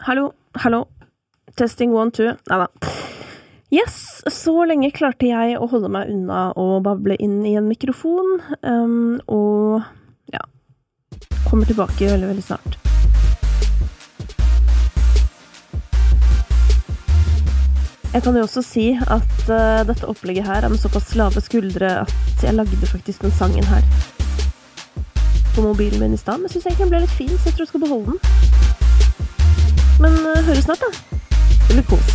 Hallo. Testing 1, 2. Nei da. Yes, så lenge klarte jeg å holde meg unna og bable inn I en mikrofon, og ja, kommer tilbake veldig, veldig snart. Jeg kan jo også si at dette opplegget her med såpass lave skuldre at jeg lagde faktisk den sangen her på mobilen min I sted, men synes jeg den ble litt fin, så jeg tror jeg skal beholde den. Men høres snart da. Det blir kos.